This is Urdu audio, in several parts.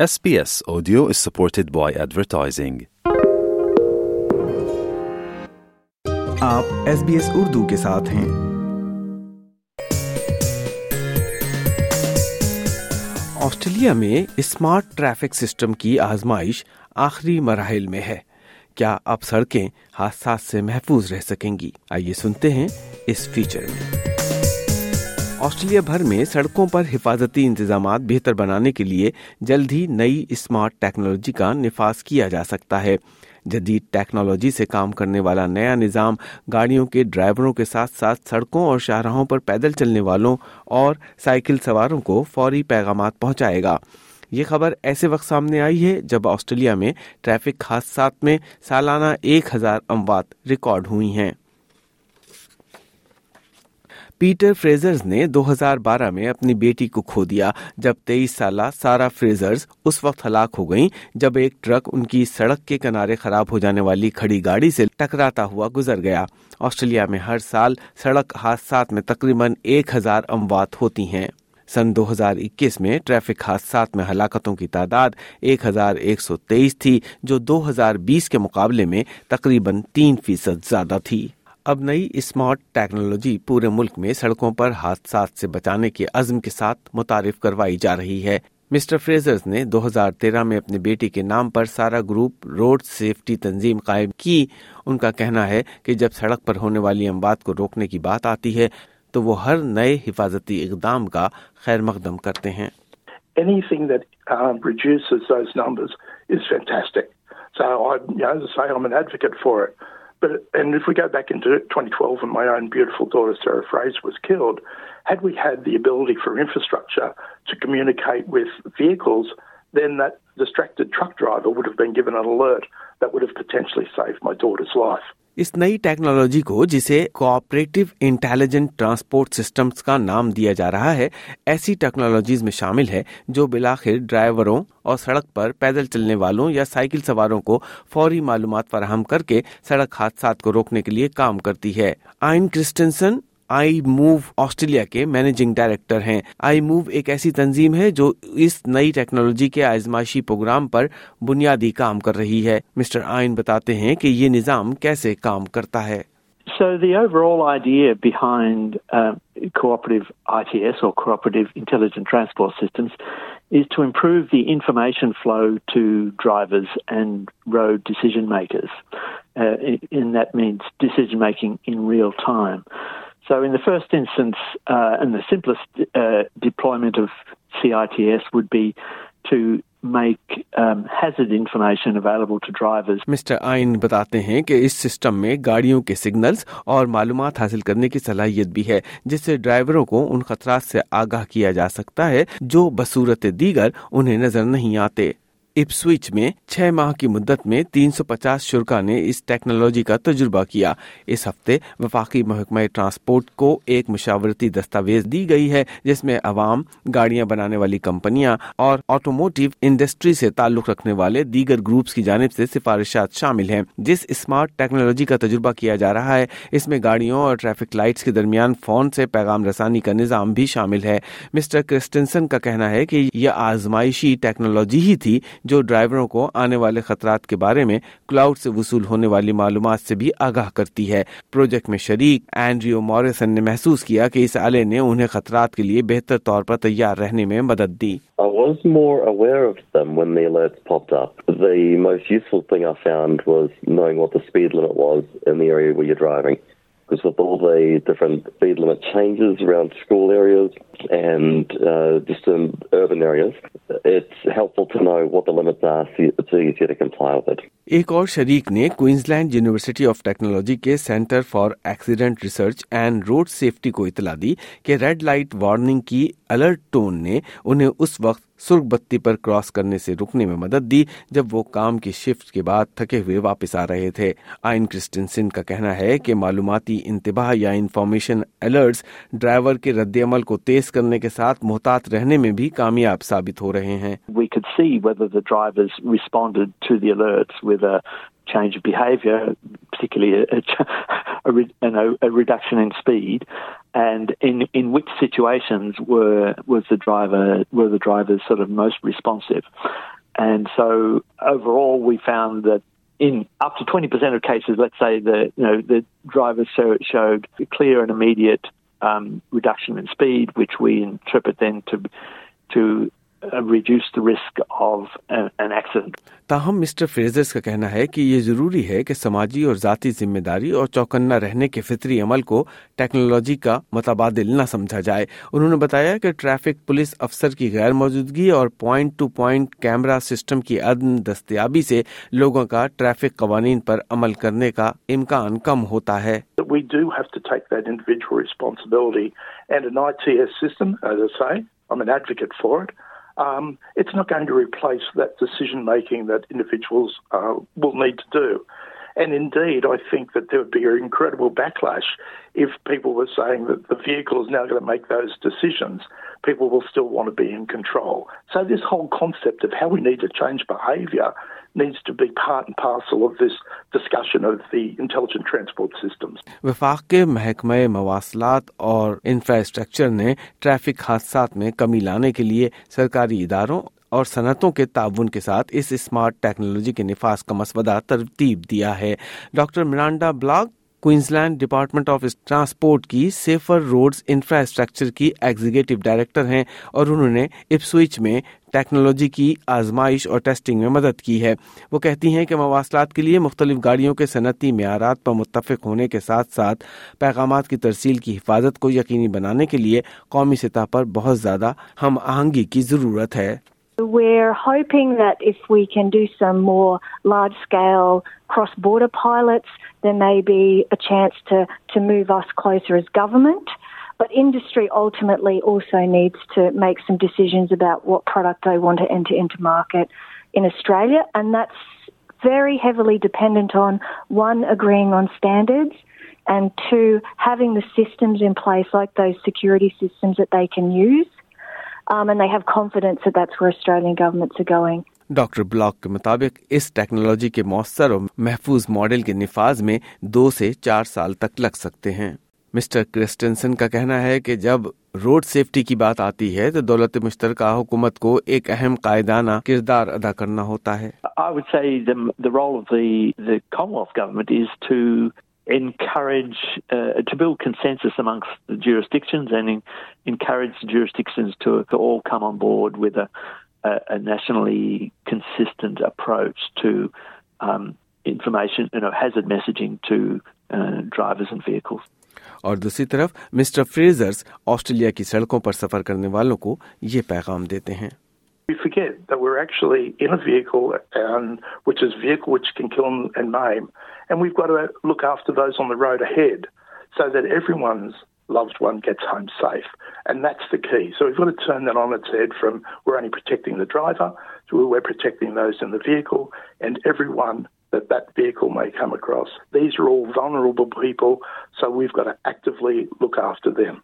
SBS Audio is supported by advertising. آپ SBS اردو کے ساتھ ہیں. آسٹریلیا میں اسمارٹ ٹریفک سسٹم کی آزمائش آخری مراحل میں ہے. کیا اب سڑکیں حادثات سے محفوظ رہ سکیں گی؟ آئیے سنتے ہیں اس فیچر میں. آسٹریلیا بھر میں سڑکوں پر حفاظتی انتظامات بہتر بنانے کے لیے جلد ہی نئی اسمارٹ ٹیکنالوجی کا نفاذ کیا جا سکتا ہے. جدید ٹیکنالوجی سے کام کرنے والا نیا نظام گاڑیوں کے ڈرائیوروں کے ساتھ ساتھ سڑکوں اور شاہراہوں پر پیدل چلنے والوں اور سائیکل سواروں کو فوری پیغامات پہنچائے گا. یہ خبر ایسے وقت سامنے آئی ہے جب آسٹریلیا میں ٹریفک حادثات میں سالانہ 1000 اموات ریکارڈ ہوئی ہیں. پیٹر فریزرز نے 2012 میں اپنی بیٹی کو کھو دیا جب 23 سالہ سارا فریزرز اس وقت ہلاک ہو گئیں جب ایک ٹرک ان کی سڑک کے کنارے خراب ہو جانے والی کھڑی گاڑی سے ٹکراتا ہوا گزر گیا. آسٹریلیا میں ہر سال سڑک حادثات میں تقریباً 1000 اموات ہوتی ہیں. سن 2021 میں ٹریفک حادثات میں ہلاکتوں کی تعداد 1123 تھی جو 2020 کے مقابلے میں تقریباً 3% زیادہ تھی. اب نئی اسمارٹ ٹیکنالوجی پورے ملک میں سڑکوں پر حادثات سے بچانے کے عزم کے ساتھ متعارف کروائی جا رہی ہے. مسٹر فریزرز نے 2013 میں اپنے بیٹی کے نام پر سارا گروپ روڈ سیفٹی تنظیم قائم کی. ان کا کہنا ہے کہ جب سڑک پر ہونے والی اموات کو روکنے کی بات آتی ہے تو وہ ہر نئے حفاظتی اقدام کا خیر مقدم کرتے ہیں. Anything that reduces those numbers is fantastic. So I'm an advocate for it. And if we go back into 2012 when my own beautiful daughter Sarah Fraser was killed, had we had the ability for infrastructure to communicate with vehicles, then that distracted truck driver would have been given an alert that would have potentially saved my daughter's life. اس نئی ٹیکنالوجی کو جسے کوآپریٹو انٹیلیجنٹ ٹرانسپورٹ سسٹمز کا نام دیا جا رہا ہے ایسی ٹیکنالوجیز میں شامل ہے جو بالآخر ڈرائیوروں اور سڑک پر پیدل چلنے والوں یا سائیکل سواروں کو فوری معلومات فراہم کر کے سڑک حادثات کو روکنے کے لیے کام کرتی ہے. Ian Christensen I move Australia کے مینیجنگ ڈائریکٹر ہیں. آئی موو ایک ایسی تنظیم ہے جو اس نئی ٹیکنالوجی کے آزمائشی پروگرام پر بنیادی کام کر رہی ہے. مسٹر آئن بتاتے ہیں کہ یہ نظام کیسے کام کرتا ہے. So the overall idea behind cooperative ITS or cooperative intelligent transport systems is to improve the information flow to drivers and road decision makers. And that means decision making in real time. So in the first instance, and the simplest deployment of CITS would be to make hazard information available to drivers. Mr. Ayn بتاتے ہیں کہ اس سسٹم میں گاڑیوں کے سگنلز اور معلومات حاصل کرنے کی صلاحیت بھی ہے جس سے ڈرائیوروں کو ان خطرات سے آگاہ کیا جا سکتا ہے جو بصورت دیگر انہیں نظر نہیں آتے. ایپسوئچ میں 6 ماہ کی مدت میں 350 شرکاء نے اس ٹیکنالوجی کا تجربہ کیا. اس ہفتے وفاقی محکمہ ٹرانسپورٹ کو ایک مشاورتی دستاویز دی گئی ہے جس میں عوام، گاڑیاں بنانے والی کمپنیاں اور آٹوموٹیو انڈسٹری سے تعلق رکھنے والے دیگر گروپس کی جانب سے سفارشات شامل ہیں. جس اسمارٹ ٹیکنالوجی کا تجربہ کیا جا رہا ہے اس میں گاڑیوں اور ٹریفک لائٹس کے درمیان فون سے پیغام رسانی کا نظام بھی شامل ہے. مسٹر کرسٹنسن کا کہنا ہے کہ یہ آزمائشی ٹیکنالوجی ہی تھی جو ڈرائیوروں کو آنے والے خطرات کے بارے میں کلاؤڈ سے وصول ہونے والی معلومات سے بھی آگاہ کرتی ہے. پروجیکٹ میں شریک اینڈریو موریسن نے محسوس کیا کہ اس آلے نے انہیں خطرات کے لیے بہتر طور پر تیار رہنے میں مدد دی. I was more aware of them when the alerts popped up. The most useful thing I found was knowing what the speed limit was in the area where you're driving. Because with all the different speed limit changes around school areas and just in urban areas, it's helpful to know what the limits are so it's easier to comply with it. ایک اور شریک نے کوئنزلینڈ یونیورسٹی آف ٹیکنالوجی کے centre for accident research and road safety کو اطلاع دی کہ ریڈ لائٹ وارننگ کی الرٹ ٹون نے انہیں اس وقت سرخ بتی پر کراس کرنے سے رکنے میں مدد دی جب وہ کام کی شفٹ کے بعد تھکے ہوئے واپس آ رہے تھے. آئن کرسٹنسن کا کہنا ہے کہ معلوماتی انتباہ یا انفارمیشن الرٹس ڈرائیور کے رد عمل کو تیز کرنے کے ساتھ محتاط رہنے میں بھی کامیاب ثابت ہو رہے ہیں. We could see whether the drivers responded to the alerts with a change of behavior, particularly a reduction in speed, and in which situations were the drivers sort of most responsive. And so overall, we found that in up to 20% of cases, let's say the drivers showed clear and immediate reduction in speed, which we interpret then to reduce the risk of an accident. تاہم مسٹر فریزرز کا کہنا ہے کہ یہ ضروری ہے کہ سماجی اور ذاتی ذمہ داری اور چوکنا رہنے کے فطری عمل کو ٹیکنالوجی کا متبادل نہ سمجھا جائے. انہوں نے بتایا کہ ٹریفک پولیس افسر کی غیر موجودگی اور point to point camera system کی عدم دستیابی سے لوگوں کا ٹریفک قوانین پر عمل کرنے کا امکان کم ہوتا ہے. We do have to take that individual responsibility, and an ITS system, as I say, I'm an advocate for it. It's not going to replace that decision-making that individuals will need to do. And indeed, I think that there would be an incredible backlash if people were saying that the vehicle is now going to make those decisions. People will still want to be in control. So this whole concept of how we need to change behaviour needs to be part and parcel of this discussion of the intelligent transport systems. وفاق کے محکمہ مواصلات اور انفراسٹرکچر نے ٹریفک حادثات میں کمی لانے کے لیے سرکاری اداروں اور صنعتوں کے تعاون کے ساتھ اس اسمارٹ ٹیکنالوجی کے نفاذ کا مسودہ ترتیب دیا ہے. Doctor Miranda Blogg Queensland department of transport کی سیفر روڈز انفراسٹرکچر کی ایگزیکٹو ڈائریکٹر ہیں اور انہوں نے ایپسوئچ میں ٹیکنالوجی کی آزمائش اور ٹیسٹنگ میں مدد کی ہے. وہ کہتی ہیں کہ مواصلات کے لیے مختلف گاڑیوں کے صنعتی معیارات پر متفق ہونے کے ساتھ ساتھ پیغامات کی ترسیل کی حفاظت کو یقینی بنانے کے لیے قومی سطح پر بہت زیادہ ہم آہنگی کی ضرورت ہے. We're hoping that if we can do some more large-scale cross-border pilots, there may be a chance to move us closer as government. But industry ultimately also needs to make some decisions about what product they want to enter into market in Australia, and that's very heavily dependent on, one, agreeing on standards, and two, having the systems in place, like those security systems that they can use. And they have confidence that that's where Australian governments are going. Doctor Blogg کے مطابق اس ٹیکنالوجی کے مؤثر اور محفوظ ماڈل کے نفاذ میں 2 سے 4 سال تک لگ سکتے ہیں. مسٹر کرسٹنسن کا کہنا ہے کہ جب روڈ سیفٹی کی بات آتی ہے تو دولت مشترکہ حکومت کو ایک اہم قائدانہ کردار ادا کرنا ہوتا ہے. I would say the role of the Commonwealth government is to encourage to build consensus amongst the jurisdictions and encourage jurisdictions to all come on board with a nationally consistent approach to information, hazard messaging to drivers and vehicles. اور دوسری طرف مسٹر فریزرز آسٹریلیا کی سڑکوں پر سفر کرنے والوں کو یہ پیغام دیتے ہیں. We forget that we're actually in a vehicle, which is a vehicle which can kill and maim, and we've got to look after those on the road ahead so that everyone's loved one gets home safe, and that's the key. So we've got to turn that on its head from we're only protecting the driver to we're protecting those in the vehicle and everyone that vehicle may come across. These are all vulnerable people, so we've got to actively look after them.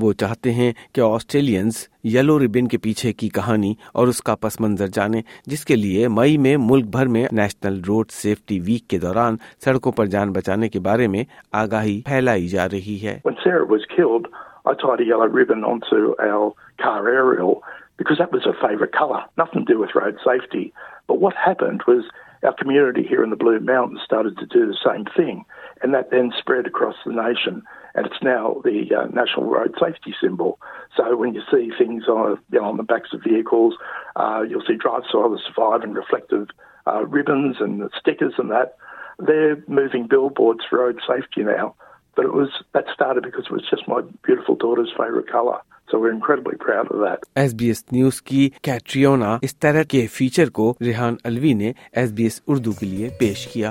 وہ چاہتے ہیں کہ آسٹریلینز یلو ریبن کے پیچھے کی کہانی اور اس کا پس منظر جانیں, جس کے لیے مئی میں ملک بھر میں نیشنل روڈ سیفٹی ویک کے دوران سڑکوں پر جان بچانے کے بارے میں آگاہی پھیلائی جا رہی ہے. When Sarah was killed, I tied a yellow ribbon onto our car aerial because that was her favorite color. Nothing to do with road safety. But what happened was our community here in the Blue Mountains started to do the same thing, and that then spread across the nation. And it's now the national road safety symbol. So when you see things on the backs of vehicles, you'll see Drive Silent Survive and reflective ribbons and stickers and that. They're moving billboards for road safety now. But that started because it was just my beautiful daughter's favourite colour. So we're incredibly proud of that. SBS News کی کیٹریونا اس طرح کے فیچر کو ریحان الوی نے SBS اردو کے لیے پیش کیا.